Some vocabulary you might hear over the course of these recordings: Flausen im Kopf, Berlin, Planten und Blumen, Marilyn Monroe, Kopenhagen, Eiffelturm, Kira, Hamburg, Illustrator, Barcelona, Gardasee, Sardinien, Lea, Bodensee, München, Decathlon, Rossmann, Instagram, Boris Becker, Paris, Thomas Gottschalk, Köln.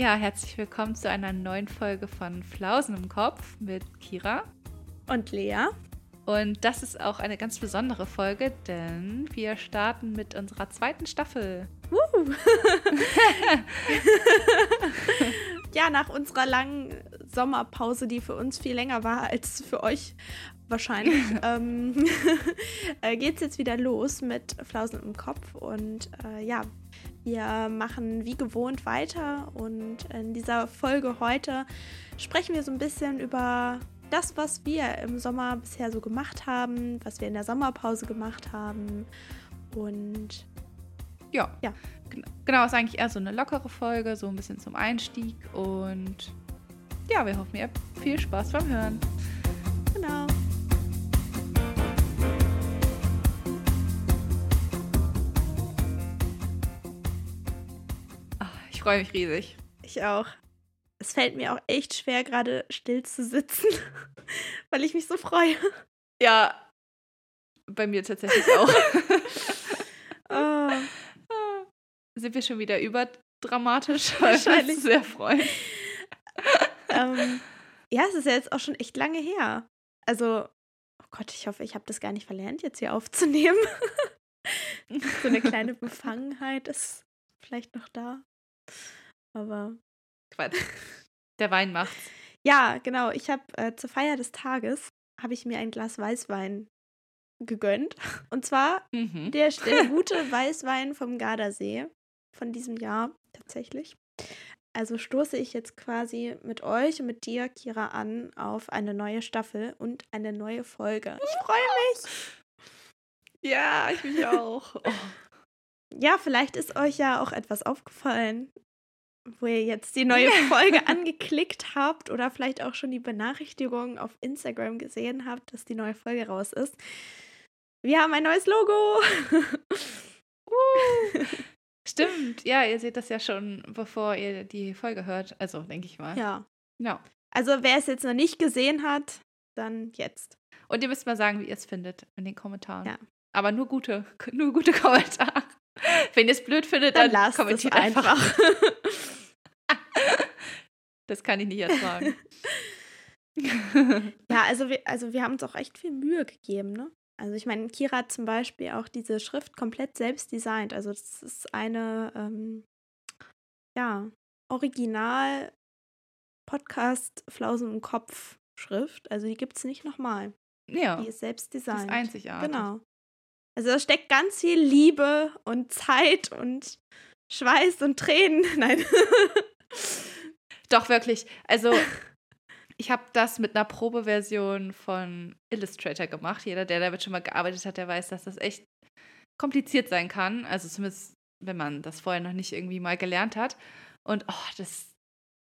Ja, herzlich willkommen zu einer neuen Folge von Flausen im Kopf mit Kira und Lea. Und das ist auch eine ganz besondere Folge, denn wir starten mit unserer zweiten Staffel. Ja, nach unserer langen Sommerpause, die für uns viel länger war als für euch wahrscheinlich, geht es jetzt wieder los mit Flausen im Kopf. Und wir machen wie gewohnt weiter und in dieser Folge heute sprechen wir so ein bisschen über das, was wir im Sommer bisher so gemacht haben, was wir in der Sommerpause gemacht haben und ja. Genau, ist eigentlich eher so eine lockere Folge, so ein bisschen zum Einstieg und ja, wir hoffen, ihr habt viel Spaß beim Hören. Genau. Ich freue mich riesig. Ich auch. Es fällt mir auch echt schwer, gerade still zu sitzen, weil ich mich so freue. Ja, bei mir tatsächlich auch. Sind wir schon wieder überdramatisch? Wahrscheinlich. Sehr freuen. Ja, es ist ja jetzt auch schon echt lange her. Also, oh Gott, ich hoffe, ich habe das gar nicht verlernt, jetzt hier aufzunehmen. So eine kleine Befangenheit ist vielleicht noch da. Aber Quatsch. Der Wein macht's. Ja, genau. Ich habe zur Feier des Tages habe ich mir ein Glas Weißwein gegönnt. Und zwar der gute Weißwein vom Gardasee von diesem Jahr tatsächlich. Also stoße ich jetzt quasi mit euch und mit dir, Kira, an auf eine neue Staffel und eine neue Folge. Ich freue mich! Ja, ich mich auch. Oh. Ja, vielleicht ist euch ja auch etwas aufgefallen, wo ihr jetzt die neue Folge angeklickt habt oder vielleicht auch schon die Benachrichtigung auf Instagram gesehen habt, dass die neue Folge raus ist. Wir haben ein neues Logo! Stimmt, ja, ihr seht das ja schon, bevor ihr die Folge hört, also denke ich mal. Ja. Genau. Also wer es jetzt noch nicht gesehen hat, dann jetzt. Und ihr müsst mal sagen, wie ihr es findet in den Kommentaren. Ja. Aber nur gute Kommentare. Wenn ihr es blöd findet, dann kommentiert einfach. Das kann ich nicht ertragen. Ja, also wir haben uns auch echt viel Mühe gegeben, ne? Also ich meine, Kira hat zum Beispiel auch diese Schrift komplett selbst designt. Also das ist eine original Podcast Flausen im Kopf Schrift. Also die gibt es nicht nochmal. Ja. Die ist selbst designt. Die ist einzigartig. Genau. Also da steckt ganz viel Liebe und Zeit und Schweiß und Tränen. Nein. Doch, wirklich. Also ich habe das mit einer Probeversion von Illustrator gemacht. Jeder, der damit schon mal gearbeitet hat, der weiß, dass das echt kompliziert sein kann. Also zumindest, wenn man das vorher noch nicht irgendwie mal gelernt hat. Und das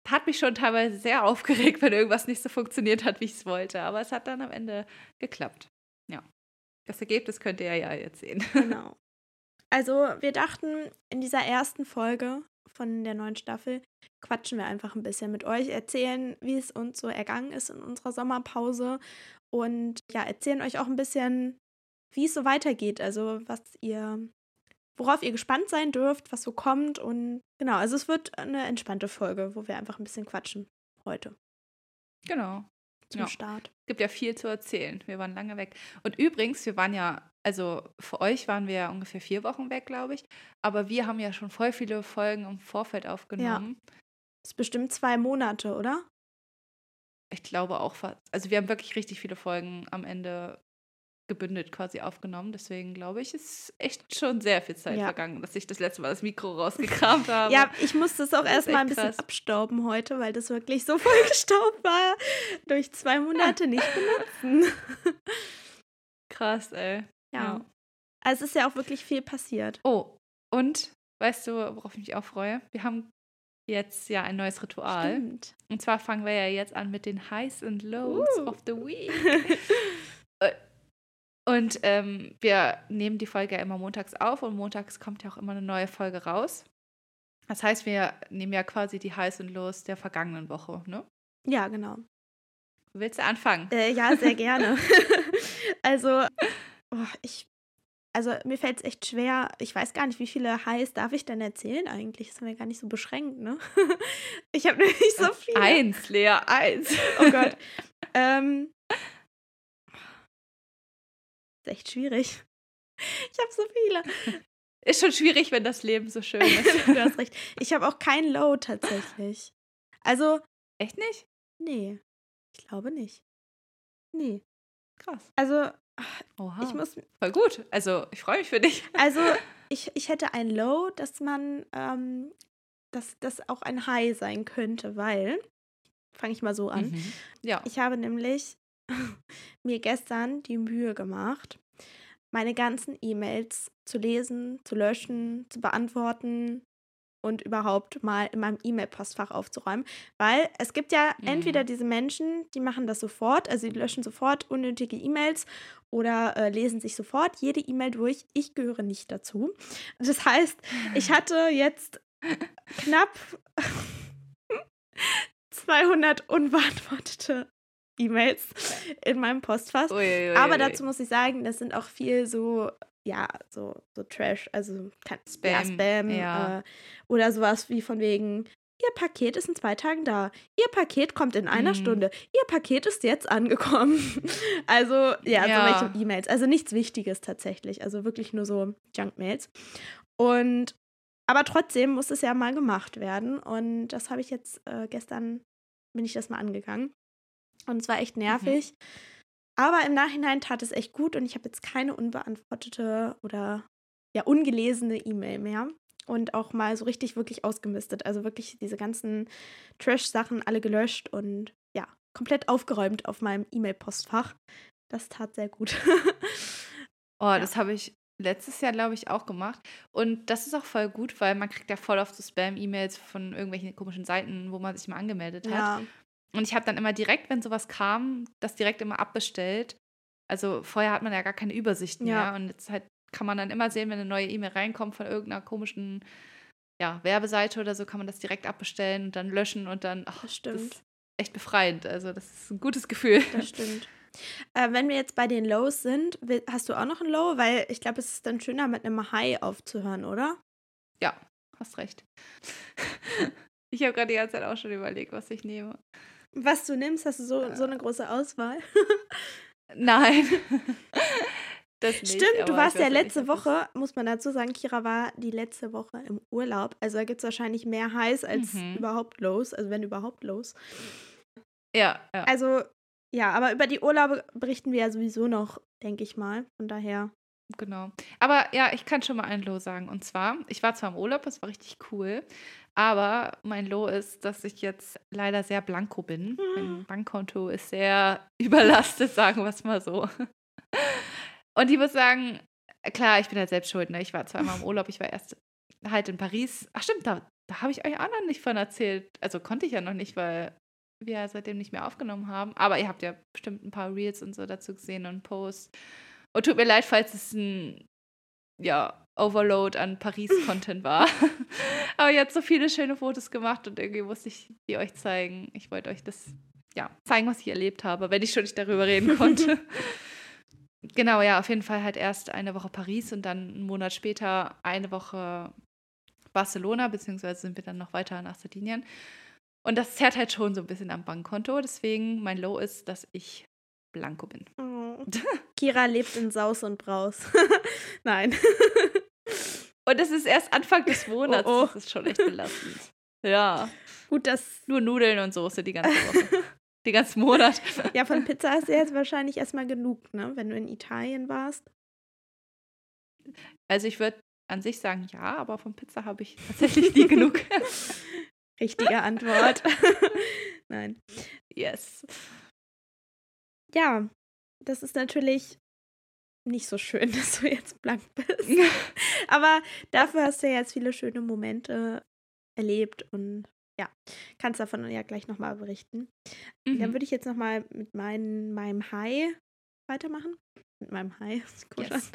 hat mich schon teilweise sehr aufgeregt, wenn irgendwas nicht so funktioniert hat, wie ich es wollte. Aber es hat dann am Ende geklappt. Ja. Das Ergebnis könnt ihr ja jetzt sehen. Genau. Also wir dachten, in dieser ersten Folge von der neuen Staffel quatschen wir einfach ein bisschen mit euch, erzählen, wie es uns so ergangen ist in unserer Sommerpause und ja, erzählen euch auch ein bisschen, wie es so weitergeht, also worauf ihr gespannt sein dürft, was so kommt und genau, also es wird eine entspannte Folge, wo wir einfach ein bisschen quatschen heute. Genau. Zum Start. Es gibt ja viel zu erzählen. Wir waren lange weg. Und übrigens, wir waren ja, also für euch waren wir ja ungefähr 4 Wochen weg, glaube ich. Aber wir haben ja schon voll viele Folgen im Vorfeld aufgenommen. Ja. Das ist bestimmt 2 Monate, oder? Ich glaube auch fast. Also wir haben wirklich richtig viele Folgen am Ende gebündelt quasi aufgenommen. Deswegen glaube ich, ist echt schon sehr viel Zeit vergangen, dass ich das letzte Mal das Mikro rausgekramt habe. Ja, ich musste es auch erstmal ein bisschen abstauben heute, weil das wirklich so vollgestaubt war. Durch 2 Monate nicht benutzen. Krass, ey. Ja. Also es ist ja auch wirklich viel passiert. Oh, und weißt du, worauf ich mich auch freue? Wir haben jetzt ja ein neues Ritual. Stimmt. Und zwar fangen wir ja jetzt an mit den Highs and Lows of the Week. Und wir nehmen die Folge ja immer montags auf und montags kommt ja auch immer eine neue Folge raus. Das heißt, wir nehmen ja quasi die Highs und Lows der vergangenen Woche, ne? Ja, genau. Willst du anfangen? Ja, sehr gerne. Also, ich Also mir fällt es echt schwer, ich weiß gar nicht, wie viele Highs darf ich denn erzählen eigentlich? Das haben wir gar nicht so beschränkt, ne? Ich habe nämlich so viele. Eins, Lea, eins. Oh Gott. Ist echt schwierig. Ich habe so viele. Ist schon schwierig, wenn das Leben so schön ist. Du hast recht. Ich habe auch kein Low tatsächlich. Also. Echt nicht? Nee, ich glaube nicht. Nee. Krass. Also, oha, ich muss... Voll gut. Also, ich freue mich für dich. Also, ich hätte ein Low, dass man, dass das auch ein High sein könnte, weil, fange ich mal so an, ja. Ich habe nämlich mir gestern die Mühe gemacht, meine ganzen E-Mails zu lesen, zu löschen, zu beantworten und überhaupt mal in meinem E-Mail-Postfach aufzuräumen, weil es gibt ja entweder diese Menschen, die machen das sofort, also die löschen sofort unnötige E-Mails oder lesen sich sofort jede E-Mail durch. Ich gehöre nicht dazu. Das heißt, ich hatte jetzt knapp 200 unbeantwortete E-Mails in meinem Postfach. Uiuiui. Aber dazu muss ich sagen, das sind auch viel so... Ja, so Trash, also Spam, ja, Spam ja. Oder sowas wie von wegen, ihr Paket ist in 2 Tagen da, ihr Paket kommt in 1 Stunde, ihr Paket ist jetzt angekommen. Also, ja, so welche E-Mails. Also nichts Wichtiges tatsächlich, also wirklich nur so Junk-Mails. Aber trotzdem muss es ja mal gemacht werden und das habe ich jetzt, gestern bin ich das mal angegangen und es war echt nervig. Aber im Nachhinein tat es echt gut und ich habe jetzt keine unbeantwortete oder ja ungelesene E-Mail mehr und auch mal so richtig wirklich ausgemistet. Also wirklich diese ganzen Trash-Sachen alle gelöscht und ja, komplett aufgeräumt auf meinem E-Mail-Postfach. Das tat sehr gut. Oh, das habe ich letztes Jahr, glaube ich, auch gemacht. Und das ist auch voll gut, weil man kriegt ja voll oft so Spam-E-Mails von irgendwelchen komischen Seiten, wo man sich mal angemeldet hat. Und ich habe dann immer direkt, wenn sowas kam, das direkt immer abbestellt. Also vorher hat man ja gar keine Übersicht mehr. Ja. Und jetzt halt kann man dann immer sehen, wenn eine neue E-Mail reinkommt von irgendeiner komischen Werbeseite oder so, kann man das direkt abbestellen und dann löschen und dann, das stimmt. Das ist echt befreiend. Also das ist ein gutes Gefühl. Das stimmt. Wenn wir jetzt bei den Lows sind, hast du auch noch ein Low? Weil ich glaube, es ist dann schöner, mit einem High aufzuhören, oder? Ja, hast recht. Ich habe gerade die ganze Zeit auch schon überlegt, was ich nehme. Was du nimmst, hast du so eine große Auswahl? Nein. Das nicht, stimmt, du warst ja letzte Woche, muss man dazu sagen, Kira war die letzte Woche im Urlaub. Also da gibt es wahrscheinlich mehr Highs als überhaupt Lows, also wenn überhaupt Lows. Ja. Also, ja, aber über die Urlaube berichten wir ja sowieso noch, denke ich mal. Von daher. Genau. Aber ja, ich kann schon mal ein Low sagen. Und zwar, ich war zwar im Urlaub, das war richtig cool, aber mein Low ist, dass ich jetzt leider sehr blanko bin. Mein Bankkonto ist sehr überlastet, sagen wir es mal so. Und ich muss sagen, klar, ich bin halt selbst schuld, ne? Ich war zweimal im Urlaub, ich war erst halt in Paris. Ach stimmt, da habe ich euch auch noch nicht von erzählt. Also konnte ich ja noch nicht, weil wir seitdem nicht mehr aufgenommen haben. Aber ihr habt ja bestimmt ein paar Reels und so dazu gesehen und Posts. Und tut mir leid, falls es ein Overload an Paris-Content war. Aber ihr habt so viele schöne Fotos gemacht und irgendwie musste ich die euch zeigen. Ich wollte euch das zeigen, was ich erlebt habe, wenn ich schon nicht darüber reden konnte. Genau, ja, auf jeden Fall halt erst 1 Woche Paris und dann einen Monat später 1 Woche Barcelona, beziehungsweise sind wir dann noch weiter nach Sardinien. Und das zerrt halt schon so ein bisschen am Bankkonto. Deswegen mein Low ist, dass ich blanko bin. Oh. Kira lebt in Saus und Braus. Nein. Und es ist erst Anfang des Monats. Oh. Das ist schon echt belastend. Ja. Gut, dass nur Nudeln und Soße die ganze Woche. Die ganzen Monat. Ja, von Pizza hast du jetzt wahrscheinlich erstmal genug, ne? Wenn du in Italien warst. Also ich würde an sich sagen, ja, aber von Pizza habe ich tatsächlich nie genug. Richtige Antwort. Nein. Yes. Ja, das ist natürlich nicht so schön, dass du jetzt blank bist. Aber dafür hast du ja jetzt viele schöne Momente erlebt und ja, kannst davon ja gleich nochmal berichten. Dann würde ich jetzt nochmal mit meinem High weitermachen. Mit meinem High. Yes.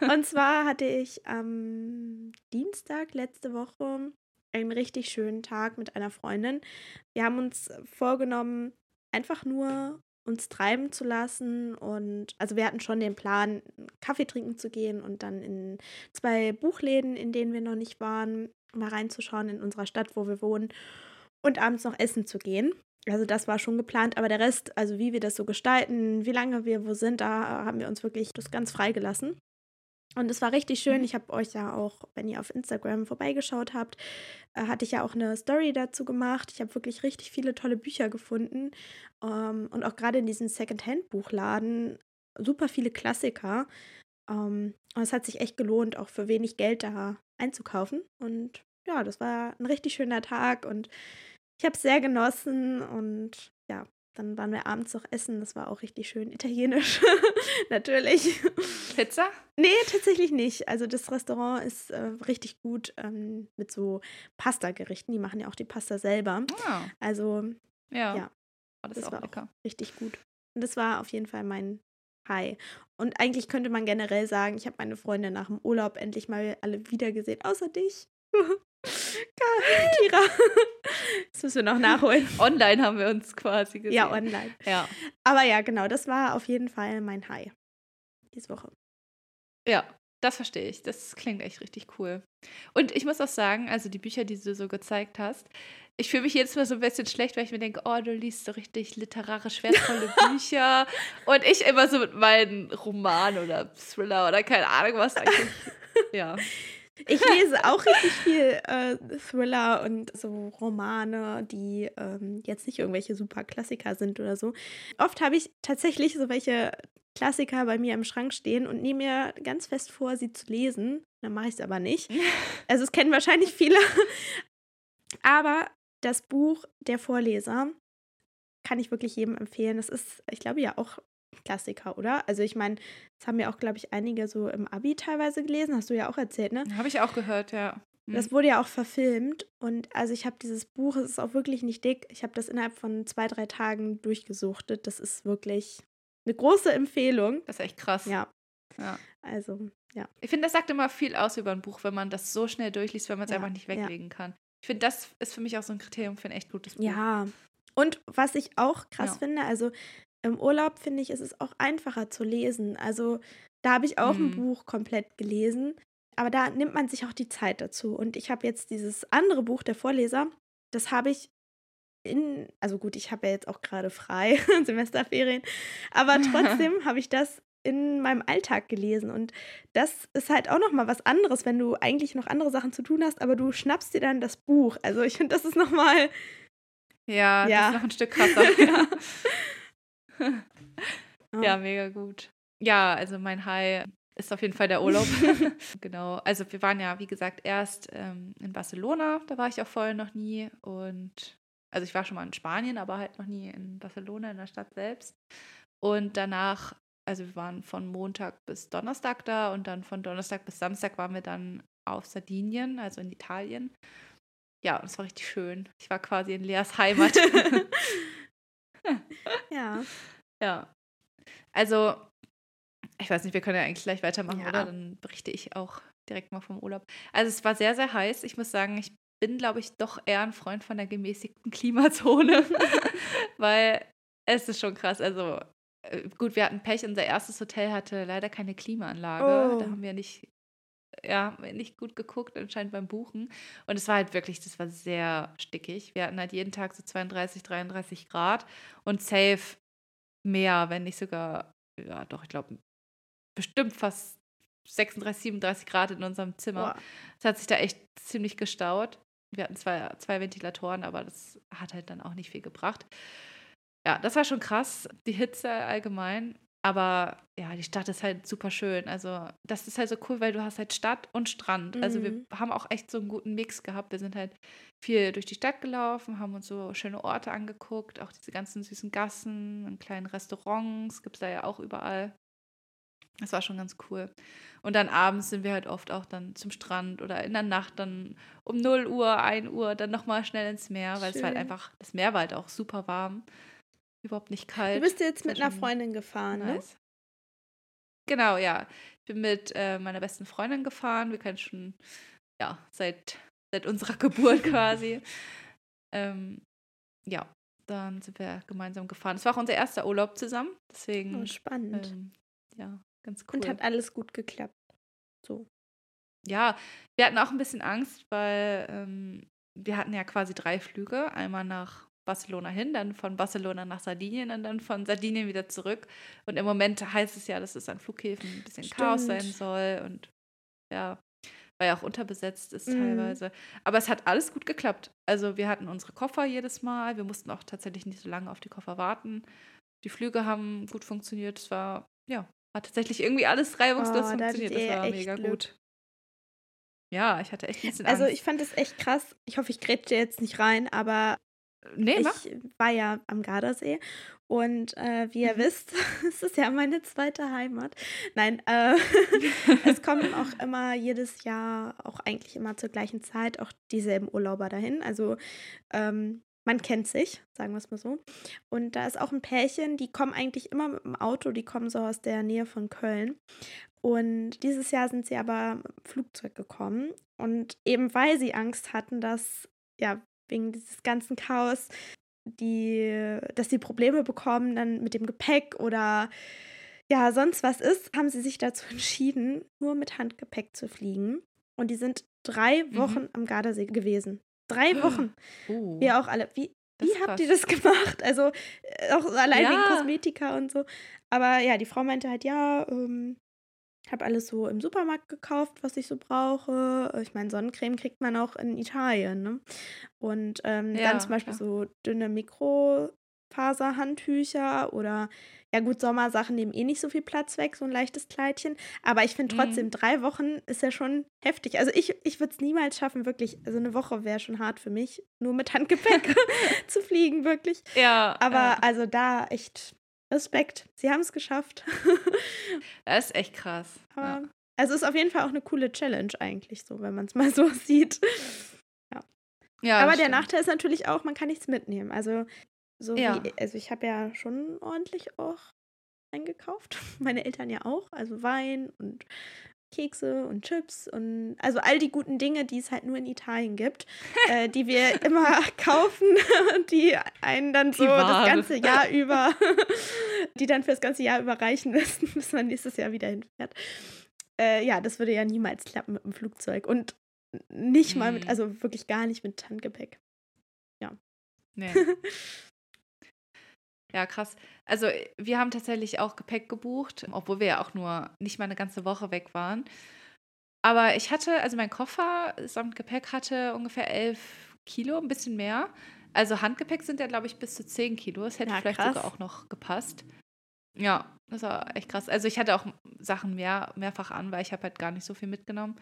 Und zwar hatte ich am Dienstag letzte Woche einen richtig schönen Tag mit einer Freundin. Wir haben uns vorgenommen, einfach nur uns treiben zu lassen. Und also wir hatten schon den Plan, Kaffee trinken zu gehen und dann in 2 Buchläden, in denen wir noch nicht waren, mal reinzuschauen in unserer Stadt, wo wir wohnen, und abends noch essen zu gehen. Also das war schon geplant, aber der Rest, also wie wir das so gestalten, wie lange wir wo sind, da haben wir uns wirklich das ganz frei gelassen. Und es war richtig schön. Ich habe euch ja auch, wenn ihr auf Instagram vorbeigeschaut habt, hatte ich ja auch eine Story dazu gemacht. Ich habe wirklich richtig viele tolle Bücher gefunden. Und auch gerade in diesem Secondhand-Buchladen super viele Klassiker. Und es hat sich echt gelohnt, auch für wenig Geld da einzukaufen. Und ja, das war ein richtig schöner Tag und ich habe es sehr genossen. Und ja, dann waren wir abends noch essen. Das war auch richtig schön italienisch, natürlich. Pizza? Nee, tatsächlich nicht. Also das Restaurant ist richtig gut mit so Pasta-Gerichten. Die machen ja auch die Pasta selber. Ah. Also ja. Das war lecker. Auch richtig gut. Und das war auf jeden Fall mein High. Und eigentlich könnte man generell sagen, ich habe meine Freunde nach dem Urlaub endlich mal alle wiedergesehen, außer dich. Kira. Das müssen wir noch nachholen. Online haben wir uns quasi gesehen. Ja, online. Ja. Aber ja, genau, das war auf jeden Fall mein High diese Woche. Ja, das verstehe ich. Das klingt echt richtig cool. Und ich muss auch sagen, also die Bücher, die du so gezeigt hast, ich fühle mich jedes Mal so ein bisschen schlecht, weil ich mir denke, oh, du liest so richtig literarisch wertvolle Bücher. Und ich immer so mit meinen Roman oder Thriller oder keine Ahnung was eigentlich. Ja. Ich lese auch richtig viel Thriller und so Romane, die jetzt nicht irgendwelche super Klassiker sind oder so. Oft habe ich tatsächlich so welche Klassiker bei mir im Schrank stehen und nehme mir ganz fest vor, sie zu lesen. Dann mache ich es aber nicht. Also es kennen wahrscheinlich viele. Aber das Buch Der Vorleser kann ich wirklich jedem empfehlen. Das ist, ich glaube, ja auch Klassiker, oder? Also ich meine, das haben ja auch, glaube ich, einige so im Abi teilweise gelesen. Hast du ja auch erzählt, ne? Habe ich auch gehört, ja. Mhm. Das wurde ja auch verfilmt. Und also ich habe dieses Buch, es ist auch wirklich nicht dick. Ich habe das innerhalb von 2-3 Tagen durchgesuchtet. Das ist wirklich eine große Empfehlung. Das ist echt krass. Ja. Also, ja. Ich finde, das sagt immer viel aus über ein Buch, wenn man das so schnell durchliest, weil man es einfach nicht weglegen kann. Ich finde, das ist für mich auch so ein Kriterium für ein echt gutes Buch. Ja. Und was ich auch krass finde, also im Urlaub, finde ich, ist es auch einfacher zu lesen. Also da habe ich auch ein Buch komplett gelesen, aber da nimmt man sich auch die Zeit dazu. Und ich habe jetzt dieses andere Buch, Der Vorleser, das habe ich also gut, ich habe ja jetzt auch gerade frei, Semesterferien, aber trotzdem habe ich das in meinem Alltag gelesen. Und das ist halt auch nochmal was anderes, wenn du eigentlich noch andere Sachen zu tun hast, aber du schnappst dir dann das Buch. Also ich finde, das ist nochmal... Ja, das ist noch ein Stück krasser. Ja. Ja, mega gut. Ja, also mein High ist auf jeden Fall der Urlaub. Genau, also wir waren ja, wie gesagt, erst in Barcelona, da war ich auch vorher noch nie. Und also ich war schon mal in Spanien, aber halt noch nie in Barcelona, in der Stadt selbst. Und danach, also wir waren von Montag bis Donnerstag da und dann von Donnerstag bis Samstag waren wir dann auf Sardinien, also in Italien. Ja, und es war richtig schön. Ich war quasi in Leas Heimat. Ja. Also, ich weiß nicht, wir können ja eigentlich gleich weitermachen, oder? Dann berichte ich auch direkt mal vom Urlaub. Also es war sehr, sehr heiß. Ich muss sagen, ich bin, glaube ich, doch eher ein Freund von der gemäßigten Klimazone, weil es ist schon krass. Also gut, wir hatten Pech. Unser erstes Hotel hatte leider keine Klimaanlage. Oh. Da haben wir nicht gut geguckt, anscheinend beim Buchen. Und es war halt wirklich, das war sehr stickig. Wir hatten halt jeden Tag so 32, 33 Grad und safe mehr, wenn nicht sogar, ja doch, ich glaube, bestimmt fast 36, 37 Grad in unserem Zimmer. Es hat sich da echt ziemlich gestaut. Wir hatten zwei Ventilatoren, aber das hat halt dann auch nicht viel gebracht. Ja, das war schon krass, die Hitze allgemein. Aber ja, die Stadt ist halt super schön. Also das ist halt so cool, weil du hast halt Stadt und Strand. Also wir haben auch echt so einen guten Mix gehabt. Wir sind halt viel durch die Stadt gelaufen, haben uns so schöne Orte angeguckt. Auch diese ganzen süßen Gassen und kleinen Restaurants gibt es da ja auch überall. Das war schon ganz cool. Und dann abends sind wir halt oft auch dann zum Strand oder in der Nacht dann um 0 Uhr, 1 Uhr dann nochmal schnell ins Meer. Weil es war halt einfach, das Meer war halt auch super warm. Überhaupt nicht kalt. Du bist jetzt mit einer Freundin gefahren, nice, ne? Genau, ja. Ich bin mit meiner besten Freundin gefahren. Wir kennen schon, seit unserer Geburt quasi. Ja, Dann sind wir gemeinsam gefahren. Es war auch unser erster Urlaub zusammen. Deswegen. Oh, spannend. Ja, ganz cool. Und hat alles gut geklappt. So. Ja, wir hatten auch ein bisschen Angst, weil wir hatten ja quasi 3 Flüge. Einmal nach Barcelona hin, dann von Barcelona nach Sardinien und dann von Sardinien wieder zurück. Und im Moment heißt es ja, dass es an Flughäfen ein bisschen Chaos sein soll. Und ja, weil ja auch unterbesetzt ist teilweise. Aber es hat alles gut geklappt. Also wir hatten unsere Koffer jedes Mal. Wir mussten auch tatsächlich nicht so lange auf die Koffer warten. Die Flüge haben gut funktioniert. Es war, ja, hat tatsächlich irgendwie alles reibungslos funktioniert. Das war mega gut. Ja, ich hatte echt ein bisschen Angst. Also ich fand das echt krass. Ich hoffe, ich grätsche jetzt nicht rein, aber ich war ja am Gardasee und wie ihr wisst, es ist ja meine zweite Heimat. Nein, es kommen auch immer jedes Jahr, auch eigentlich immer zur gleichen Zeit, auch dieselben Urlauber dahin. Also man kennt sich, sagen wir es mal so. Und da ist auch ein Pärchen, die kommen eigentlich immer mit dem Auto, die kommen so aus der Nähe von Köln. Und dieses Jahr sind sie aber mit dem Flugzeug gekommen. Und eben weil sie Angst hatten, dass, ja, wegen dieses ganzen Chaos, dass sie Probleme bekommen dann mit dem Gepäck oder ja, sonst was ist, haben sie sich dazu entschieden, nur mit Handgepäck zu fliegen. Und die sind 3 Wochen am Gardasee gewesen. 3 Wochen. Wir auch alle. Wie habt ihr das gemacht? Also auch allein wegen Kosmetika und so. Aber ja, die Frau meinte halt, habe alles so im Supermarkt gekauft, was ich so brauche. Ich meine, Sonnencreme kriegt man auch in Italien, ne? Und dann zum Beispiel so dünne Mikrofaserhandtücher oder, ja gut, Sommersachen nehmen nicht so viel Platz weg, so ein leichtes Kleidchen. Aber ich finde trotzdem, 3 Wochen ist ja schon heftig. Also ich würde es niemals schaffen, wirklich, also eine Woche wäre schon hart für mich, nur mit Handgepäck zu fliegen, wirklich. Ja. Aber also da echt Respekt, sie haben es geschafft. Das ist echt krass. Aber, also ist auf jeden Fall auch eine coole Challenge eigentlich, so wenn man es mal so sieht. Ja, aber der Nachteil ist natürlich auch, man kann nichts mitnehmen. Also ich habe ja schon ordentlich auch eingekauft. Meine Eltern ja auch, also Wein und Kekse und Chips und also all die guten Dinge, die es halt nur in Italien gibt, die wir immer kaufen und die einen dann so das ganze Jahr über, die dann für das ganze Jahr überreichen müssen, bis man nächstes Jahr wieder hinfährt. Ja, das würde ja niemals klappen mit dem Flugzeug und nicht mal mit, also wirklich gar nicht mit Handgepäck. Ja. Nee. Ja, krass. Also wir haben tatsächlich auch Gepäck gebucht, obwohl wir ja auch nur nicht mal eine ganze Woche weg waren. Aber ich hatte, also mein Koffer samt Gepäck hatte ungefähr 11 Kilo, ein bisschen mehr. Also Handgepäck sind ja, glaube ich, bis zu 10 Kilo. Das hätte vielleicht sogar auch noch gepasst. Ja, das war echt krass. Also ich hatte auch Sachen mehrfach an, weil ich habe halt gar nicht so viel mitgenommen.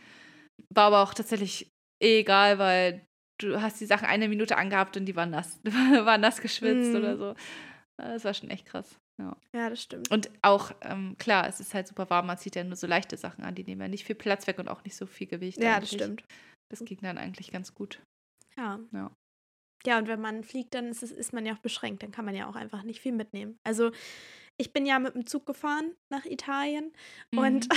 War aber auch tatsächlich egal, weil du hast die Sachen eine Minute angehabt und die waren nass, geschwitzt oder so. Das war schon echt krass. Ja, das stimmt. Und auch, klar, es ist halt super warm, man zieht ja nur so leichte Sachen an, die nehmen ja nicht viel Platz weg und auch nicht so viel Gewicht. Ja, eigentlich. Das stimmt. Das ging dann eigentlich ganz gut. Ja. Ja, und wenn man fliegt, dann ist man ja auch beschränkt, dann kann man ja auch einfach nicht viel mitnehmen. Also ich bin ja mit dem Zug gefahren nach Italien und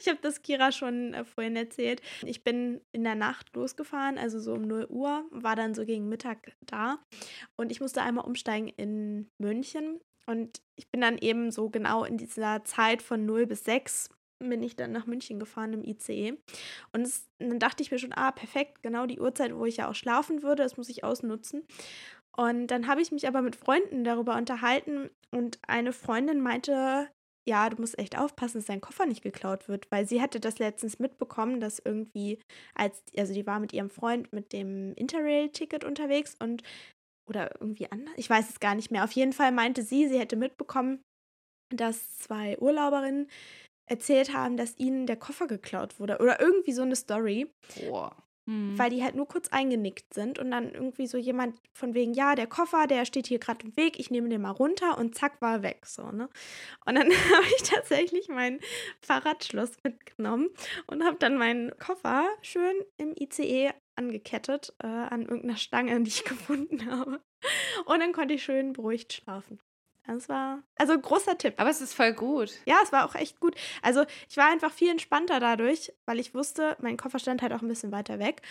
ich habe das Kira schon vorhin erzählt. Ich bin in der Nacht losgefahren, also so um 0 Uhr, war dann so gegen Mittag da und ich musste einmal umsteigen in München und ich bin dann eben so genau in dieser Zeit von 0 bis 6 bin ich dann nach München gefahren im ICE und dann dachte ich mir schon, perfekt, genau die Uhrzeit, wo ich ja auch schlafen würde, das muss ich ausnutzen. Und dann habe ich mich aber mit Freunden darüber unterhalten und eine Freundin meinte, ja, du musst echt aufpassen, dass dein Koffer nicht geklaut wird, weil sie hatte das letztens mitbekommen, dass irgendwie, also die war mit ihrem Freund mit dem Interrail-Ticket unterwegs und, oder irgendwie anders, ich weiß es gar nicht mehr, auf jeden Fall meinte sie hätte mitbekommen, dass 2 Urlauberinnen erzählt haben, dass ihnen der Koffer geklaut wurde oder irgendwie so eine Story. Boah. Weil die halt nur kurz eingenickt sind und dann irgendwie so jemand von wegen, ja, der Koffer, der steht hier gerade im Weg, ich nehme den mal runter und zack, war weg, so, ne? Und dann habe ich tatsächlich mein Fahrradschloss mitgenommen und habe dann meinen Koffer schön im ICE angekettet an irgendeiner Stange, die ich gefunden habe. Und dann konnte ich schön beruhigt schlafen. Das war, also großer Tipp. Aber es ist voll gut. Ja, es war auch echt gut. Also ich war einfach viel entspannter dadurch, weil ich wusste, mein Koffer stand halt auch ein bisschen weiter weg,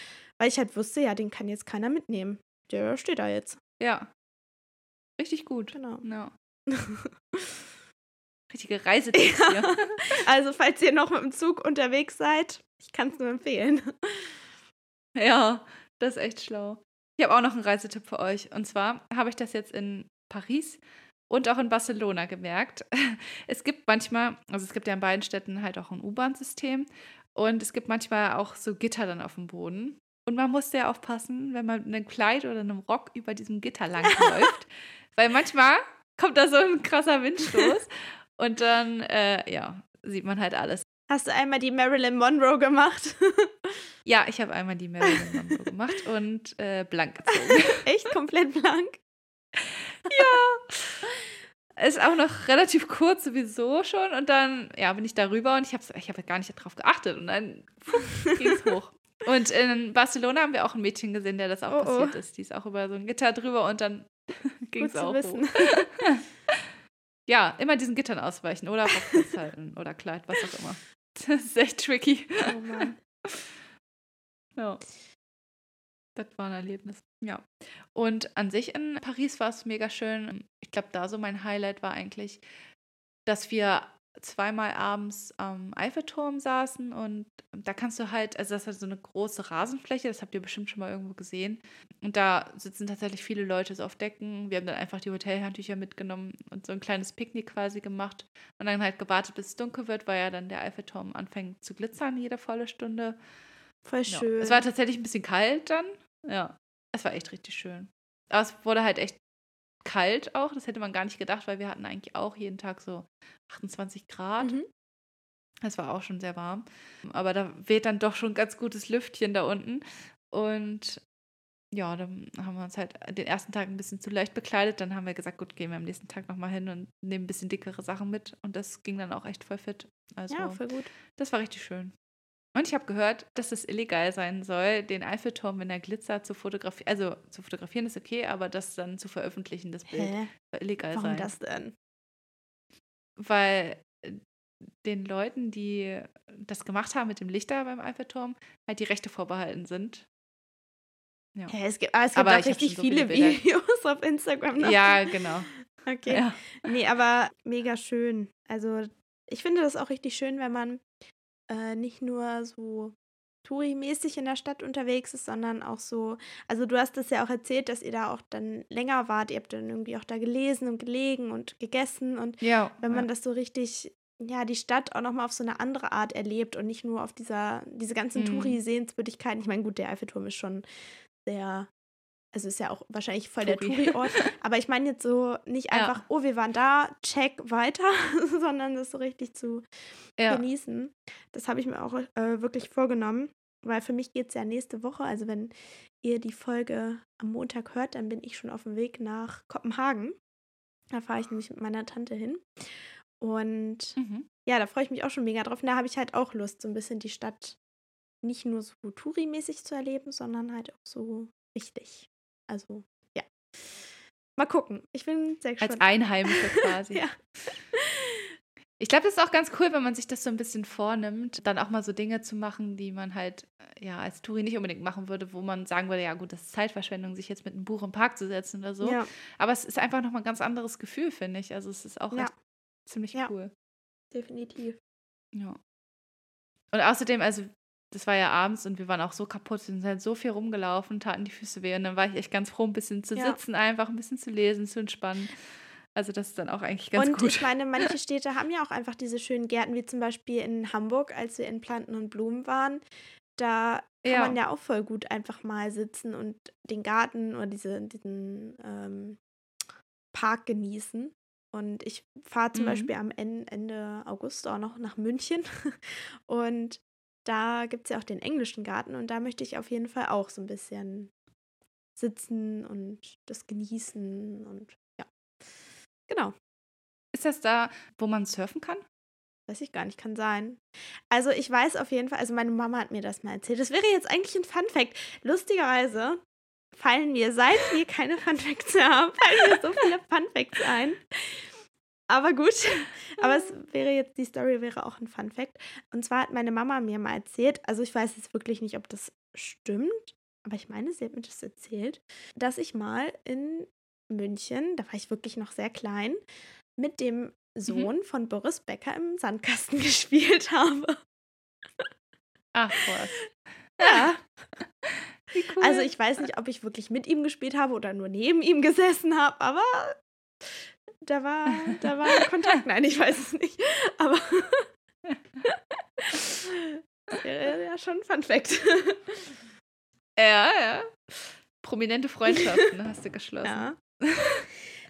weil ich halt wusste, ja, den kann jetzt keiner mitnehmen. Der steht da jetzt. Ja. Richtig gut. Genau. No. Richtige Reisetipps hier. Ja. Also, falls ihr noch mit dem Zug unterwegs seid, ich kann es nur empfehlen. Ja, das ist echt schlau. Ich habe auch noch einen Reisetipp für euch. Und zwar habe ich das jetzt in Paris und auch in Barcelona gemerkt. Es gibt manchmal, also es gibt ja in beiden Städten halt auch ein U-Bahn-System. Und es gibt manchmal auch so Gitter dann auf dem Boden. Und man muss sehr aufpassen, wenn man mit einem Kleid oder einem Rock über diesem Gitter lang läuft. Weil manchmal kommt da so ein krasser Windstoß. Und dann, ja, sieht man halt alles. Hast du einmal die Marilyn Monroe gemacht? Ja, ich habe einmal die Marilyn Monroe gemacht und blank gezogen. Echt? Komplett blank? Ja. Ist auch noch relativ kurz sowieso schon. Und dann, ja, bin ich darüber und ich hab gar nicht darauf geachtet. Und dann ging es hoch. Und in Barcelona haben wir auch ein Mädchen gesehen, der das auch passiert ist. Die ist auch über so ein Gitter drüber und dann ging es auch hoch. Ja, immer diesen Gittern ausweichen oder Rock festhalten oder Kleid, was auch immer. Das ist echt tricky. Oh Mann. Ja. Das war ein Erlebnis. Ja. Und an sich in Paris war es mega schön. Ich glaube, da so mein Highlight war eigentlich, dass wir zweimal abends am Eiffelturm saßen und da kannst du halt, also das ist halt so eine große Rasenfläche, das habt ihr bestimmt schon mal irgendwo gesehen. Und da sitzen tatsächlich viele Leute so auf Decken. Wir haben dann einfach die Hotelhandtücher mitgenommen und so ein kleines Picknick quasi gemacht und dann halt gewartet, bis es dunkel wird, weil ja dann der Eiffelturm anfängt zu glitzern jede volle Stunde. Voll schön. Ja. Es war tatsächlich ein bisschen kalt dann. Ja, es war echt richtig schön. Aber es wurde halt echt kalt auch, das hätte man gar nicht gedacht, weil wir hatten eigentlich auch jeden Tag so 28 Grad. Mhm. Das war auch schon sehr warm. Aber da weht dann doch schon ein ganz gutes Lüftchen da unten. Und ja, dann haben wir uns halt den ersten Tag ein bisschen zu leicht bekleidet. Dann haben wir gesagt, gut, gehen wir am nächsten Tag nochmal hin und nehmen ein bisschen dickere Sachen mit. Und das ging dann auch echt voll fit. Also, ja, voll gut. Das war richtig schön. Und ich habe gehört, dass es illegal sein soll, den Eiffelturm, wenn er glitzert, zu fotografieren. Also zu fotografieren ist okay, aber das dann zu veröffentlichen, das Bild, soll illegal sein. Warum das denn? Weil den Leuten, die das gemacht haben mit dem Lichter beim Eiffelturm, halt die Rechte vorbehalten sind. Ja. Ja, es gibt auch richtig viele Videos auf Instagram. Noch. Ja, genau. Okay. Ja. Nee, aber mega schön. Also ich finde das auch richtig schön, wenn man nicht nur so Touri-mäßig in der Stadt unterwegs ist, sondern auch so, also du hast das ja auch erzählt, dass ihr da auch dann länger wart, ihr habt dann irgendwie auch da gelesen und gelegen und gegessen und ja, wenn man das so richtig, ja, die Stadt auch nochmal auf so eine andere Art erlebt und nicht nur auf diese ganzen Touri-Sehenswürdigkeiten, ich meine, gut, der Eiffelturm ist schon sehr, also ist ja auch wahrscheinlich voll der Touri-Ort, aber ich meine jetzt so nicht einfach, oh, wir waren da, check, weiter, sondern das so richtig zu genießen. Das habe ich mir auch wirklich vorgenommen, weil für mich geht es ja nächste Woche, also wenn ihr die Folge am Montag hört, dann bin ich schon auf dem Weg nach Kopenhagen. Da fahre ich nämlich mit meiner Tante hin. Und ja, da freue ich mich auch schon mega drauf. Und da habe ich halt auch Lust, so ein bisschen die Stadt nicht nur so Touri-mäßig zu erleben, sondern halt auch so richtig. Also, ja. Mal gucken. Ich bin sehr gespannt. Als Einheimische quasi. Ja. Ich glaube, das ist auch ganz cool, wenn man sich das so ein bisschen vornimmt, dann auch mal so Dinge zu machen, die man halt ja als Touri nicht unbedingt machen würde, wo man sagen würde, ja gut, das ist Zeitverschwendung, sich jetzt mit einem Buch im Park zu setzen oder so. Ja. Aber es ist einfach nochmal ein ganz anderes Gefühl, finde ich. Also es ist auch echt ziemlich cool. Definitiv. Ja. Und außerdem, also das war ja abends und wir waren auch so kaputt, wir sind halt so viel rumgelaufen, taten die Füße weh und dann war ich echt ganz froh, ein bisschen zu sitzen, einfach ein bisschen zu lesen, zu entspannen. Also das ist dann auch eigentlich ganz gut. Und ich meine, manche Städte haben ja auch einfach diese schönen Gärten, wie zum Beispiel in Hamburg, als wir in Planten und Blumen waren. Da kann man ja auch voll gut einfach mal sitzen und den Garten oder diesen Park genießen. Und ich fahre zum Beispiel am Ende August auch noch nach München. Und da gibt es ja auch den englischen Garten und da möchte ich auf jeden Fall auch so ein bisschen sitzen und das genießen und ja. Genau. Ist das da, wo man surfen kann? Weiß ich gar nicht, kann sein. Also ich weiß auf jeden Fall, also meine Mama hat mir das mal erzählt. Das wäre jetzt eigentlich ein Funfact. Lustigerweise fallen mir, seit wir keine Funfacts haben, fallen mir so viele Funfacts ein. Aber gut, aber es wäre jetzt, die Story wäre auch ein Funfact. Und zwar hat meine Mama mir mal erzählt, also ich weiß jetzt wirklich nicht, ob das stimmt, aber ich meine, sie hat mir das erzählt, dass ich mal in München, da war ich wirklich noch sehr klein, mit dem Sohn von Boris Becker im Sandkasten gespielt habe. Ach was. Ja. Wie cool. Also ich weiß nicht, ob ich wirklich mit ihm gespielt habe oder nur neben ihm gesessen habe, aber da war Kontakt. Nein, ich weiß es nicht. Aber das wäre ja schon ein Funfact. Ja, ja. Prominente Freundschaften hast du geschlossen. Ja.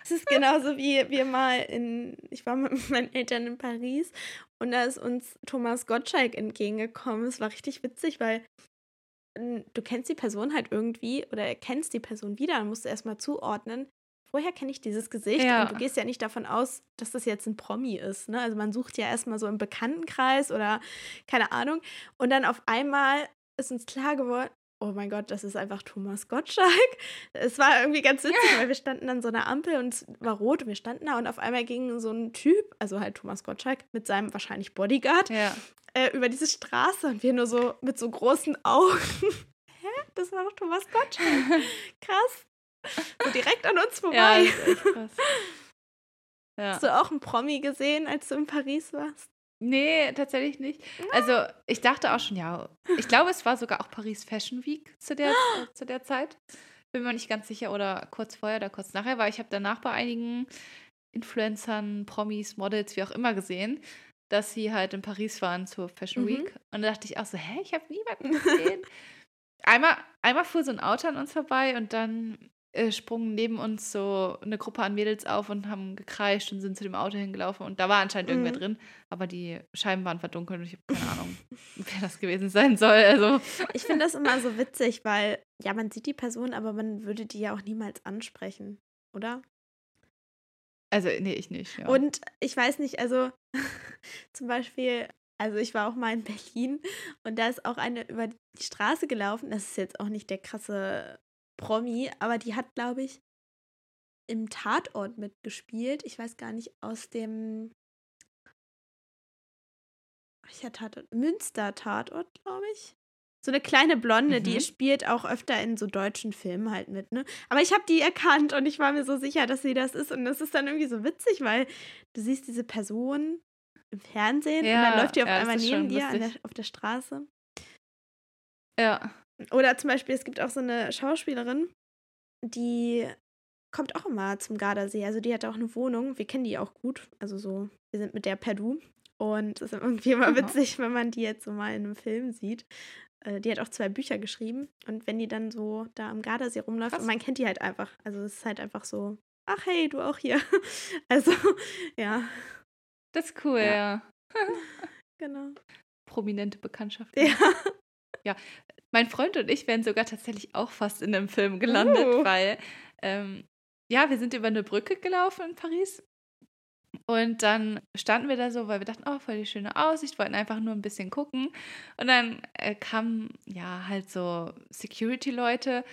Es ist genauso wie wir mal ich war mit meinen Eltern in Paris und da ist uns Thomas Gottschalk entgegengekommen. Es war richtig witzig, weil du kennst die Person halt irgendwie oder erkennst die Person wieder und musst erstmal zuordnen, woher kenne ich dieses Gesicht? Ja. Und du gehst ja nicht davon aus, dass das jetzt ein Promi ist, ne? Also man sucht ja erstmal so im Bekanntenkreis oder keine Ahnung. Und dann auf einmal ist uns klar geworden, oh mein Gott, das ist einfach Thomas Gottschalk. Es war irgendwie ganz witzig, weil wir standen an so einer Ampel und es war rot und wir standen da und auf einmal ging so ein Typ, also halt Thomas Gottschalk, mit seinem wahrscheinlich Bodyguard über diese Straße und wir nur so mit so großen Augen. Hä? Das war doch Thomas Gottschalk. Krass. So direkt an uns vorbei. Ja, das ist echt krass. Ja. Hast du auch einen Promi gesehen, als du in Paris warst? Nee, tatsächlich nicht. Also ich dachte auch schon, ja, ich glaube, es war sogar auch Paris Fashion Week zu der Zeit. Bin mir nicht ganz sicher, oder kurz vorher oder kurz nachher, weil ich habe danach bei einigen Influencern, Promis, Models, wie auch immer gesehen, dass sie halt in Paris waren zur Fashion Week. Und da dachte ich auch so, hä, ich habe niemanden gesehen. Einmal fuhr so ein Auto an uns vorbei und dann sprungen neben uns so eine Gruppe an Mädels auf und haben gekreischt und sind zu dem Auto hingelaufen und da war anscheinend irgendwer drin, aber die Scheiben waren verdunkelt und ich habe keine Ahnung, wer das gewesen sein soll. Also. Ich finde das immer so witzig, weil ja, man sieht die Person, aber man würde die ja auch niemals ansprechen, oder? Also, nee, ich nicht. Ja. Und ich weiß nicht, also zum Beispiel, also ich war auch mal in Berlin und da ist auch eine über die Straße gelaufen, das ist jetzt auch nicht der krasse Promi, aber die hat, glaube ich, im Tatort mitgespielt. Ich weiß gar nicht, aus dem Münster-Tatort, glaube ich. So eine kleine Blonde, die spielt auch öfter in so deutschen Filmen halt mit, ne? Aber ich habe die erkannt und ich war mir so sicher, dass sie das ist. Und das ist dann irgendwie so witzig, weil du siehst diese Person im Fernsehen und dann läuft die auf einmal neben dir auf der Straße. Ja. Oder zum Beispiel, es gibt auch so eine Schauspielerin, die kommt auch immer zum Gardasee. Also die hat auch eine Wohnung. Wir kennen die auch gut. Also so, wir sind mit der per Du. Und es ist irgendwie immer witzig, wenn man die jetzt so mal in einem Film sieht. Die hat auch 2 Bücher geschrieben. Und wenn die dann so da am Gardasee rumläuft, und man kennt die halt einfach. Also es ist halt einfach so, ach hey, du auch hier. Also, ja. Das ist cool, ja. Genau. Prominente Bekanntschaft. Ja. Ja, mein Freund und ich wären sogar tatsächlich auch fast in einem Film gelandet, weil, wir sind über eine Brücke gelaufen in Paris und dann standen wir da so, weil wir dachten, oh, voll die schöne Aussicht, wollten einfach nur ein bisschen gucken und dann kamen ja halt so Security-Leute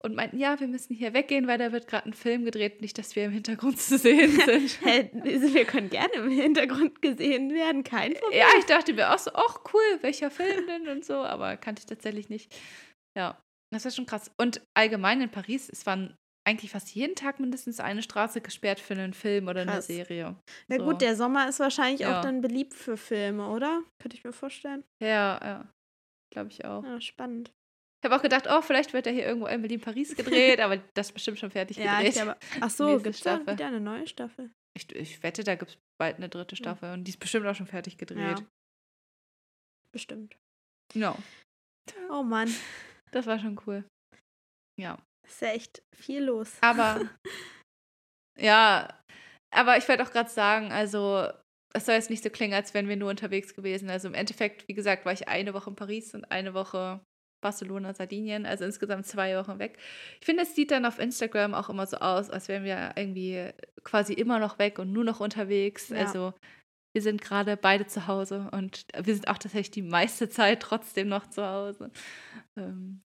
und meinten, ja, wir müssen hier weggehen, weil da wird gerade ein Film gedreht, nicht, dass wir im Hintergrund zu sehen sind. Wir können gerne im Hintergrund gesehen werden, kein Problem. Ja, ich dachte mir auch so, ach cool, welcher Film denn und so, aber kannte ich tatsächlich nicht. Ja, das war schon krass. Und allgemein in Paris, es waren eigentlich fast jeden Tag mindestens eine Straße gesperrt für einen Film oder eine Serie. Na so. Gut, der Sommer ist wahrscheinlich auch dann beliebt für Filme, oder? Könnte ich mir vorstellen. Ja, ja, glaube ich auch. Ja, spannend. Ich habe auch gedacht, oh, vielleicht wird er hier irgendwo in Berlin-Paris gedreht, aber das ist bestimmt schon fertig gedreht. Ja, ach so, gibt es da wieder eine neue Staffel? Ich wette, da gibt es bald eine dritte Staffel und die ist bestimmt auch schon fertig gedreht. Ja. Bestimmt. Genau. No. Oh Mann. Das war schon cool. Ja. Ist ja echt viel los. Aber, aber ich wollte auch gerade sagen, also es soll jetzt nicht so klingen, als wären wir nur unterwegs gewesen. Also im Endeffekt, wie gesagt, war ich eine Woche in Paris und eine Woche Barcelona, Sardinien, also insgesamt 2 Wochen weg. Ich finde, es sieht dann auf Instagram auch immer so aus, als wären wir irgendwie quasi immer noch weg und nur noch unterwegs. Ja. Also wir sind gerade beide zu Hause und wir sind auch tatsächlich die meiste Zeit trotzdem noch zu Hause.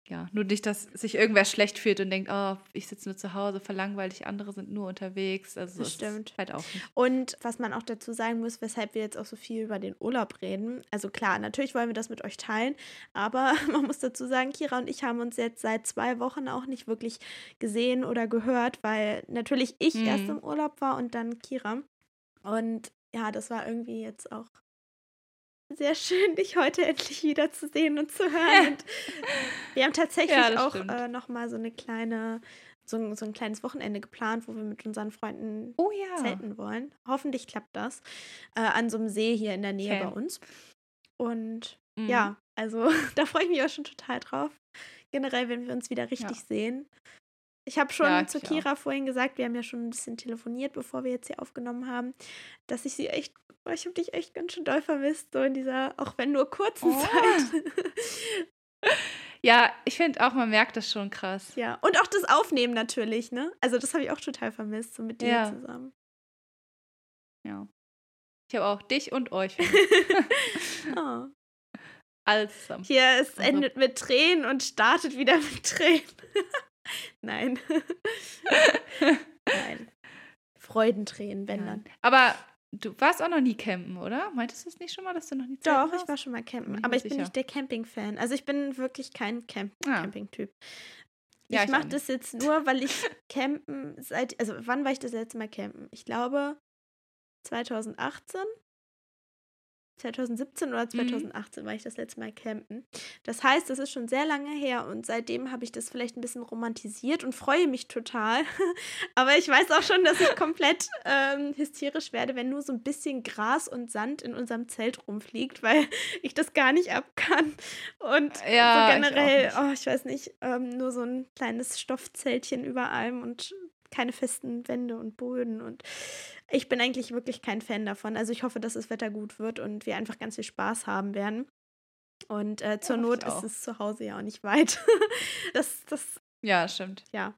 Ja, nur nicht, dass sich irgendwer schlecht fühlt und denkt, oh, ich sitze nur zu Hause, verlangweilig, andere sind nur unterwegs. Also das stimmt. Halt auch nicht. Und was man auch dazu sagen muss, weshalb wir jetzt auch so viel über den Urlaub reden. Also klar, natürlich wollen wir das mit euch teilen, aber man muss dazu sagen, Kira und ich haben uns jetzt seit 2 Wochen auch nicht wirklich gesehen oder gehört, weil natürlich ich erst im Urlaub war und dann Kira. Und ja, das war irgendwie jetzt auch sehr schön, dich heute endlich wieder zu sehen und zu hören. Und wir haben tatsächlich auch nochmal so ein kleines Wochenende geplant, wo wir mit unseren Freunden zelten wollen. Hoffentlich klappt das. An so einem See hier in der Nähe bei uns. Und ja, also da freue ich mich auch schon total drauf. Generell, wenn wir uns wieder richtig sehen. Ich habe schon zu Kira vorhin gesagt, wir haben ja schon ein bisschen telefoniert, bevor wir jetzt hier aufgenommen haben, dass ich habe dich echt ganz schön doll vermisst, so in dieser, auch wenn nur kurzen Zeit. Ja, ich finde auch, man merkt das schon krass. Ja, und auch das Aufnehmen natürlich, ne? Also das habe ich auch total vermisst, so mit dir zusammen. Ja. Ich habe auch dich und euch vermisst. Alles zusammen. Hier, es endet mit Tränen und startet wieder mit Tränen. Nein. Nein. Freudentränen, wenn dann. Aber du warst auch noch nie campen, oder? Meintest du es nicht schon mal, dass du noch nie Zeit warst? Doch, ich war schon mal campen. Aber ich bin nicht der Camping-Fan. Also ich bin wirklich kein Camping-Typ. Ich mache das jetzt nur, weil ich campen seit... Also wann war ich das letzte Mal campen? Ich glaube 2018. 2017 oder 2018 war ich das letzte Mal campen. Das heißt, das ist schon sehr lange her und seitdem habe ich das vielleicht ein bisschen romantisiert und freue mich total. Aber ich weiß auch schon, dass ich komplett hysterisch werde, wenn nur so ein bisschen Gras und Sand in unserem Zelt rumfliegt, weil ich das gar nicht abkann. Und so generell, ich weiß nicht, nur so ein kleines Stoffzeltchen über allem und keine festen Wände und Böden und ich bin eigentlich wirklich kein Fan davon. Also ich hoffe, dass das Wetter gut wird und wir einfach ganz viel Spaß haben werden. Und zur Not ist es zu Hause ja auch nicht weit. Das stimmt. Ja,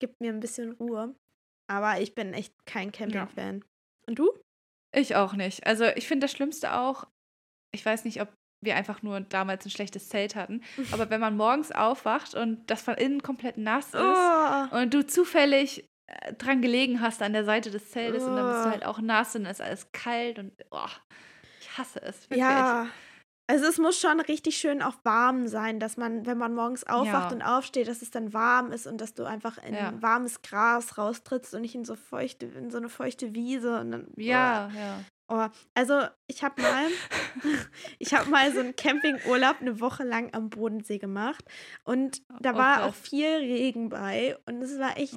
gibt mir ein bisschen Ruhe. Aber ich bin echt kein Camping-Fan. Ja. Und du? Ich auch nicht. Also ich finde das Schlimmste auch, ich weiß nicht, ob wir einfach nur damals ein schlechtes Zelt hatten. Aber wenn man morgens aufwacht und das von innen komplett nass ist und du zufällig dran gelegen hast an der Seite des Zeltes und dann bist du halt auch nass und ist alles kalt und ich hasse es. Wirklich. Ja, also es muss schon richtig schön auch warm sein, dass man, wenn man morgens aufwacht und aufsteht, dass es dann warm ist und dass du einfach in warmes Gras raustrittst und nicht in so eine feuchte Wiese. Und dann, Also ich habe mal so einen Campingurlaub 1 Woche lang am Bodensee gemacht und da war auch viel Regen bei und es war echt,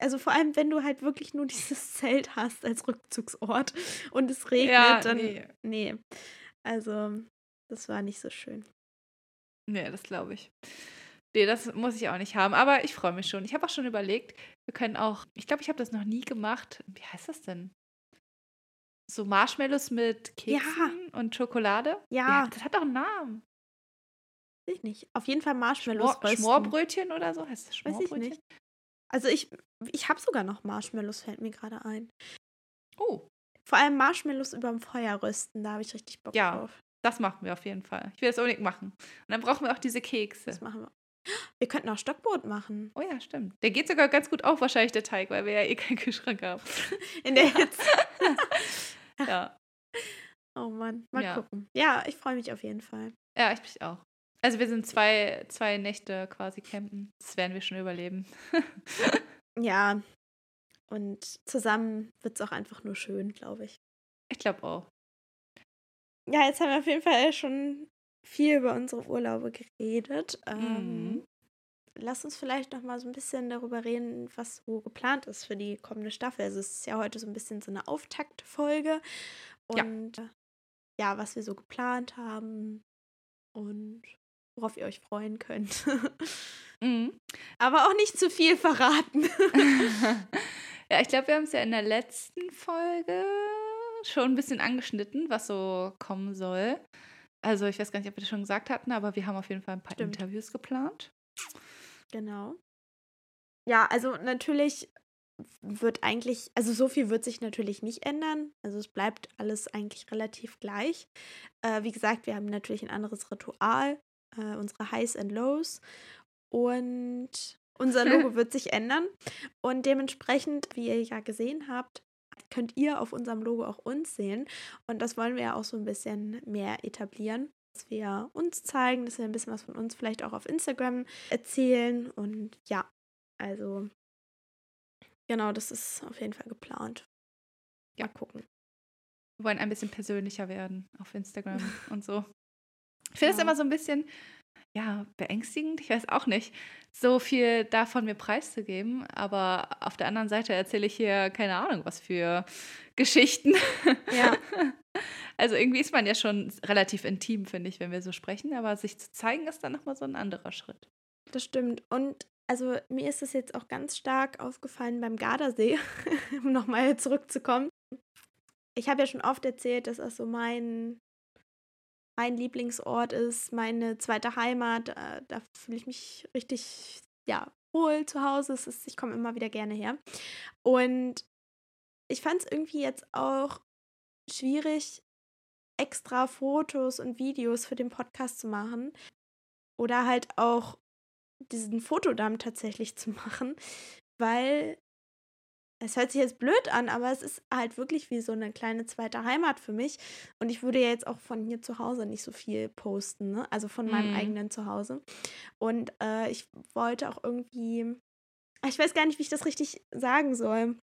also vor allem, wenn du halt wirklich nur dieses Zelt hast als Rückzugsort und es regnet, dann, also das war nicht so schön. Nee, das glaube ich. Nee, das muss ich auch nicht haben, aber ich freue mich schon. Ich habe auch schon überlegt, wir können auch, ich glaube, ich habe das noch nie gemacht, wie heißt das denn? So Marshmallows mit Keksen und Schokolade? Ja. Das hat doch einen Namen. Weiß ich nicht. Auf jeden Fall Marshmallows. Schmorbrötchen oder so? Heißt das Schmorbrötchen? Weiß ich nicht. Also ich habe sogar noch Marshmallows, fällt mir gerade ein. Oh. Vor allem Marshmallows überm Feuer rösten, da habe ich richtig Bock drauf. Das machen wir auf jeden Fall. Ich will das unbedingt machen. Und dann brauchen wir auch diese Kekse. Das machen wir. Wir könnten auch Stockbrot machen. Oh ja, stimmt. Der geht sogar ganz gut auf, wahrscheinlich der Teig, weil wir ja eh keinen Kühlschrank haben. In der Hitze. Ja. Oh Mann, mal gucken. Ja, ich freue mich auf jeden Fall. Ja, ich mich auch. Also wir sind zwei Nächte quasi campen. Das werden wir schon überleben. Ja. Und zusammen wird es auch einfach nur schön, glaube ich. Ich glaube auch. Ja, jetzt haben wir auf jeden Fall schon viel über unsere Urlaube geredet. Lass uns vielleicht noch mal so ein bisschen darüber reden, was so geplant ist für die kommende Staffel. Also es ist ja heute so ein bisschen so eine Auftaktfolge und ja, was wir so geplant haben und worauf ihr euch freuen könnt. Aber auch nicht zu viel verraten. Ja, ich glaube, wir haben es ja in der letzten Folge schon ein bisschen angeschnitten, was so kommen soll. Also ich weiß gar nicht, ob wir das schon gesagt hatten, aber wir haben auf jeden Fall ein paar Interviews geplant. Genau. Ja, also natürlich wird eigentlich, also so viel wird sich natürlich nicht ändern. Also es bleibt alles eigentlich relativ gleich. Wie gesagt, wir haben natürlich ein anderes Ritual. unsere Highs and Lows und unser Logo wird sich ändern. Und dementsprechend, wie ihr ja gesehen habt, könnt ihr auf unserem Logo auch uns sehen. Und das wollen wir ja auch so ein bisschen mehr etablieren, dass wir uns zeigen, dass wir ein bisschen was von uns vielleicht auch auf Instagram erzählen. Und ja, also genau, das ist auf jeden Fall geplant. Ja, gucken. Wir wollen ein bisschen persönlicher werden auf Instagram und so. Ich finde es immer so ein bisschen, ja, beängstigend, ich weiß auch nicht, so viel davon mir preiszugeben, aber auf der anderen Seite erzähle ich hier keine Ahnung was für Geschichten. Ja. Also irgendwie ist man ja schon relativ intim, finde ich, wenn wir so sprechen, aber sich zu zeigen ist dann nochmal so ein anderer Schritt. Das stimmt. Und also mir ist es jetzt auch ganz stark aufgefallen beim Gardasee, um nochmal zurückzukommen. Ich habe ja schon oft erzählt, dass das so mein Lieblingsort ist, meine zweite Heimat, da fühle ich mich richtig, ja, wohl zu Hause. Ich komme immer wieder gerne her. Und ich fand es irgendwie jetzt auch schwierig, extra Fotos und Videos für den Podcast zu machen oder halt auch diesen Fotodump tatsächlich zu machen, weil es hört sich jetzt blöd an, aber es ist halt wirklich wie so eine kleine zweite Heimat für mich. Und ich würde ja jetzt auch von hier zu Hause nicht so viel posten, ne? Also von meinem eigenen Zuhause. Und ich wollte auch irgendwie, ich weiß gar nicht, wie ich das richtig sagen soll.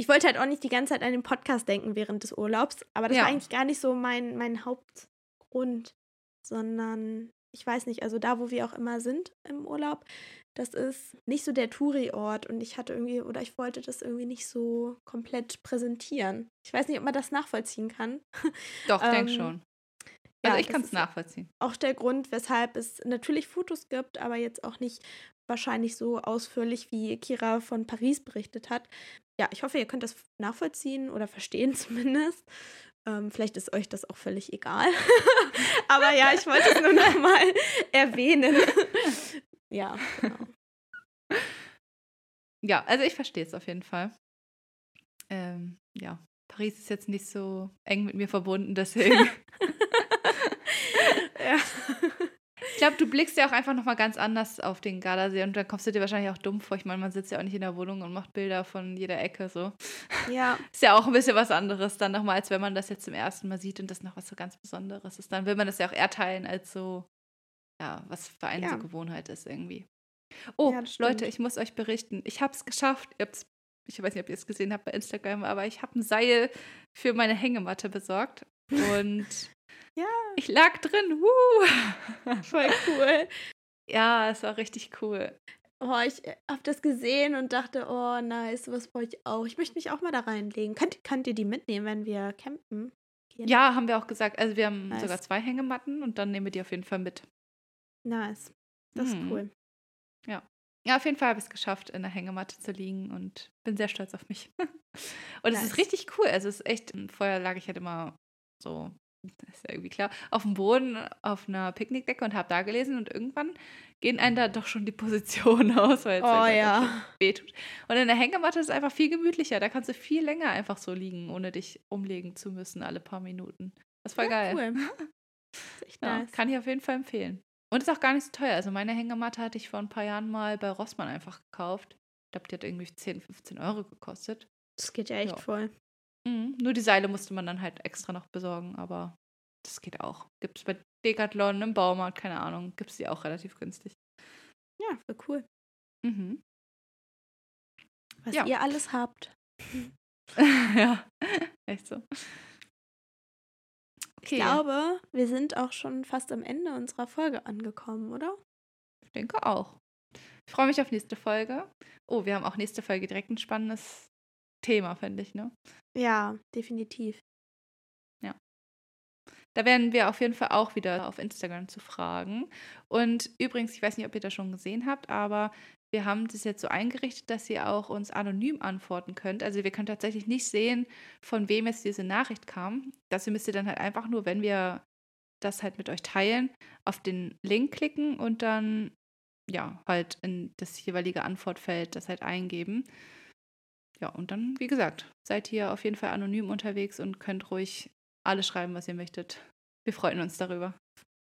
Ich wollte halt auch nicht die ganze Zeit an den Podcast denken während des Urlaubs, aber das war eigentlich gar nicht so mein Hauptgrund, sondern ich weiß nicht, also da, wo wir auch immer sind im Urlaub, das ist nicht so der Touri-Ort und ich wollte das irgendwie nicht so komplett präsentieren. Ich weiß nicht, ob man das nachvollziehen kann. Doch, denk schon. Also ja, ich kann es nachvollziehen. Auch der Grund, weshalb es natürlich Fotos gibt, aber jetzt auch nicht wahrscheinlich so ausführlich, wie Kira von Paris berichtet hat. Ja, ich hoffe, ihr könnt das nachvollziehen oder verstehen zumindest. Vielleicht ist euch das auch völlig egal. Aber ja, ich wollte es nur nochmal erwähnen. Ja, genau. Ja, also ich verstehe es auf jeden Fall. Ja, Paris ist jetzt nicht so eng mit mir verbunden, deswegen. Ja. Ich glaube, du blickst ja auch einfach nochmal ganz anders auf den Gardasee und dann kommst du dir wahrscheinlich auch dumm vor. Ich meine, man sitzt ja auch nicht in der Wohnung und macht Bilder von jeder Ecke so. Ja. Ist ja auch ein bisschen was anderes dann nochmal, als wenn man das jetzt zum ersten Mal sieht und das noch was so ganz Besonderes ist. Dann will man das ja auch eher teilen als so, ja, was für eine so Gewohnheit ist irgendwie. Oh, ja, Leute, ich muss euch berichten. Ich habe es geschafft. Ich weiß nicht, ob ihr es gesehen habt bei Instagram, aber ich habe ein Seil für meine Hängematte besorgt und ja. Ich lag drin, voll cool. Ja, es war richtig cool. Oh, ich habe das gesehen und dachte, oh nice, was wollte ich auch. Ich möchte mich auch mal da reinlegen. Könnt ihr die mitnehmen, wenn wir campen gehen? Ja, haben wir auch gesagt. Also wir haben sogar 2 Hängematten und dann nehmen wir die auf jeden Fall mit. Nice, das ist cool. Ja. Ja, auf jeden Fall habe ich es geschafft, in der Hängematte zu liegen und bin sehr stolz auf mich. Und es ist richtig cool. Also es ist echt, vorher lag ich halt immer so, das ist ja irgendwie klar, auf dem Boden, auf einer Picknickdecke und habe da gelesen und irgendwann gehen einem da doch schon die Positionen aus, weil es wehtut. Und in der Hängematte ist es einfach viel gemütlicher, da kannst du viel länger einfach so liegen, ohne dich umlegen zu müssen alle paar Minuten. Das war geil. Cool. Echt nice. Kann ich auf jeden Fall empfehlen. Und ist auch gar nicht so teuer, also meine Hängematte hatte ich vor ein paar Jahren mal bei Rossmann einfach gekauft. Ich glaube, die hat irgendwie 10, 15 Euro gekostet. Das geht ja echt voll. Nur die Seile musste man dann halt extra noch besorgen, aber das geht auch. Gibt es bei Decathlon, im Baumarkt, keine Ahnung, gibt es die auch relativ günstig. Ja, voll cool. Mhm. Was ihr alles habt. Ja, echt so. Okay. Ich glaube, wir sind auch schon fast am Ende unserer Folge angekommen, oder? Ich denke auch. Ich freue mich auf nächste Folge. Oh, wir haben auch nächste Folge direkt ein spannendes Thema, finde ich, ne? Ja, definitiv. Ja. Da werden wir auf jeden Fall auch wieder auf Instagram zu fragen. Und übrigens, ich weiß nicht, ob ihr das schon gesehen habt, aber wir haben das jetzt so eingerichtet, dass ihr auch uns anonym antworten könnt. Also wir können tatsächlich nicht sehen, von wem jetzt diese Nachricht kam. Dafür müsst ihr dann halt einfach nur, wenn wir das halt mit euch teilen, auf den Link klicken und dann ja halt in das jeweilige Antwortfeld das halt eingeben. Ja, und dann, wie gesagt, seid ihr auf jeden Fall anonym unterwegs und könnt ruhig alles schreiben, was ihr möchtet. Wir freuen uns darüber.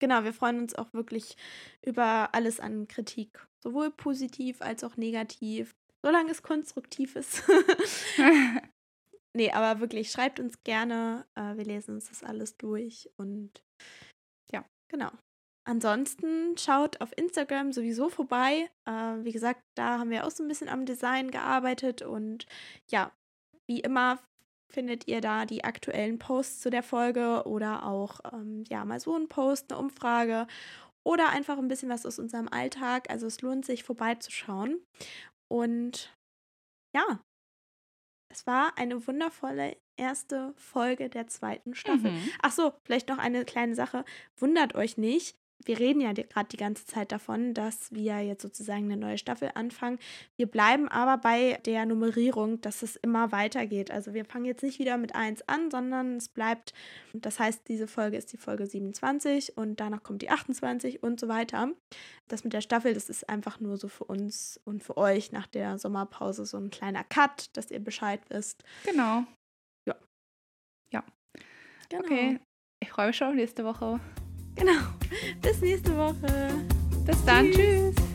genau, wir freuen uns auch wirklich über alles an Kritik. Sowohl positiv als auch negativ. Solange es konstruktiv ist. Nee, aber wirklich, schreibt uns gerne. Wir lesen uns das alles durch. Und ja, genau. Ansonsten schaut auf Instagram sowieso vorbei. Wie gesagt, da haben wir auch so ein bisschen am Design gearbeitet. Und ja, wie immer findet ihr da die aktuellen Posts zu der Folge oder auch ja, mal so einen Post, eine Umfrage oder einfach ein bisschen was aus unserem Alltag. Also es lohnt sich, vorbeizuschauen. Und ja, es war eine wundervolle erste Folge der zweiten Staffel. Mhm. Ach so, vielleicht noch eine kleine Sache. Wundert euch nicht, wir reden ja gerade die ganze Zeit davon, dass wir jetzt sozusagen eine neue Staffel anfangen. Wir bleiben aber bei der Nummerierung, dass es immer weitergeht. Also wir fangen jetzt nicht wieder mit 1 an, sondern es bleibt, das heißt, diese Folge ist die Folge 27 und danach kommt die 28 und so weiter. Das mit der Staffel, das ist einfach nur so für uns und für euch nach der Sommerpause so ein kleiner Cut, dass ihr Bescheid wisst. Genau. Ja. Ja. Genau. Okay, ich freue mich schon auf nächste Woche. Genau. Bis nächste Woche. Bis dann. Tschüss. Tschüss.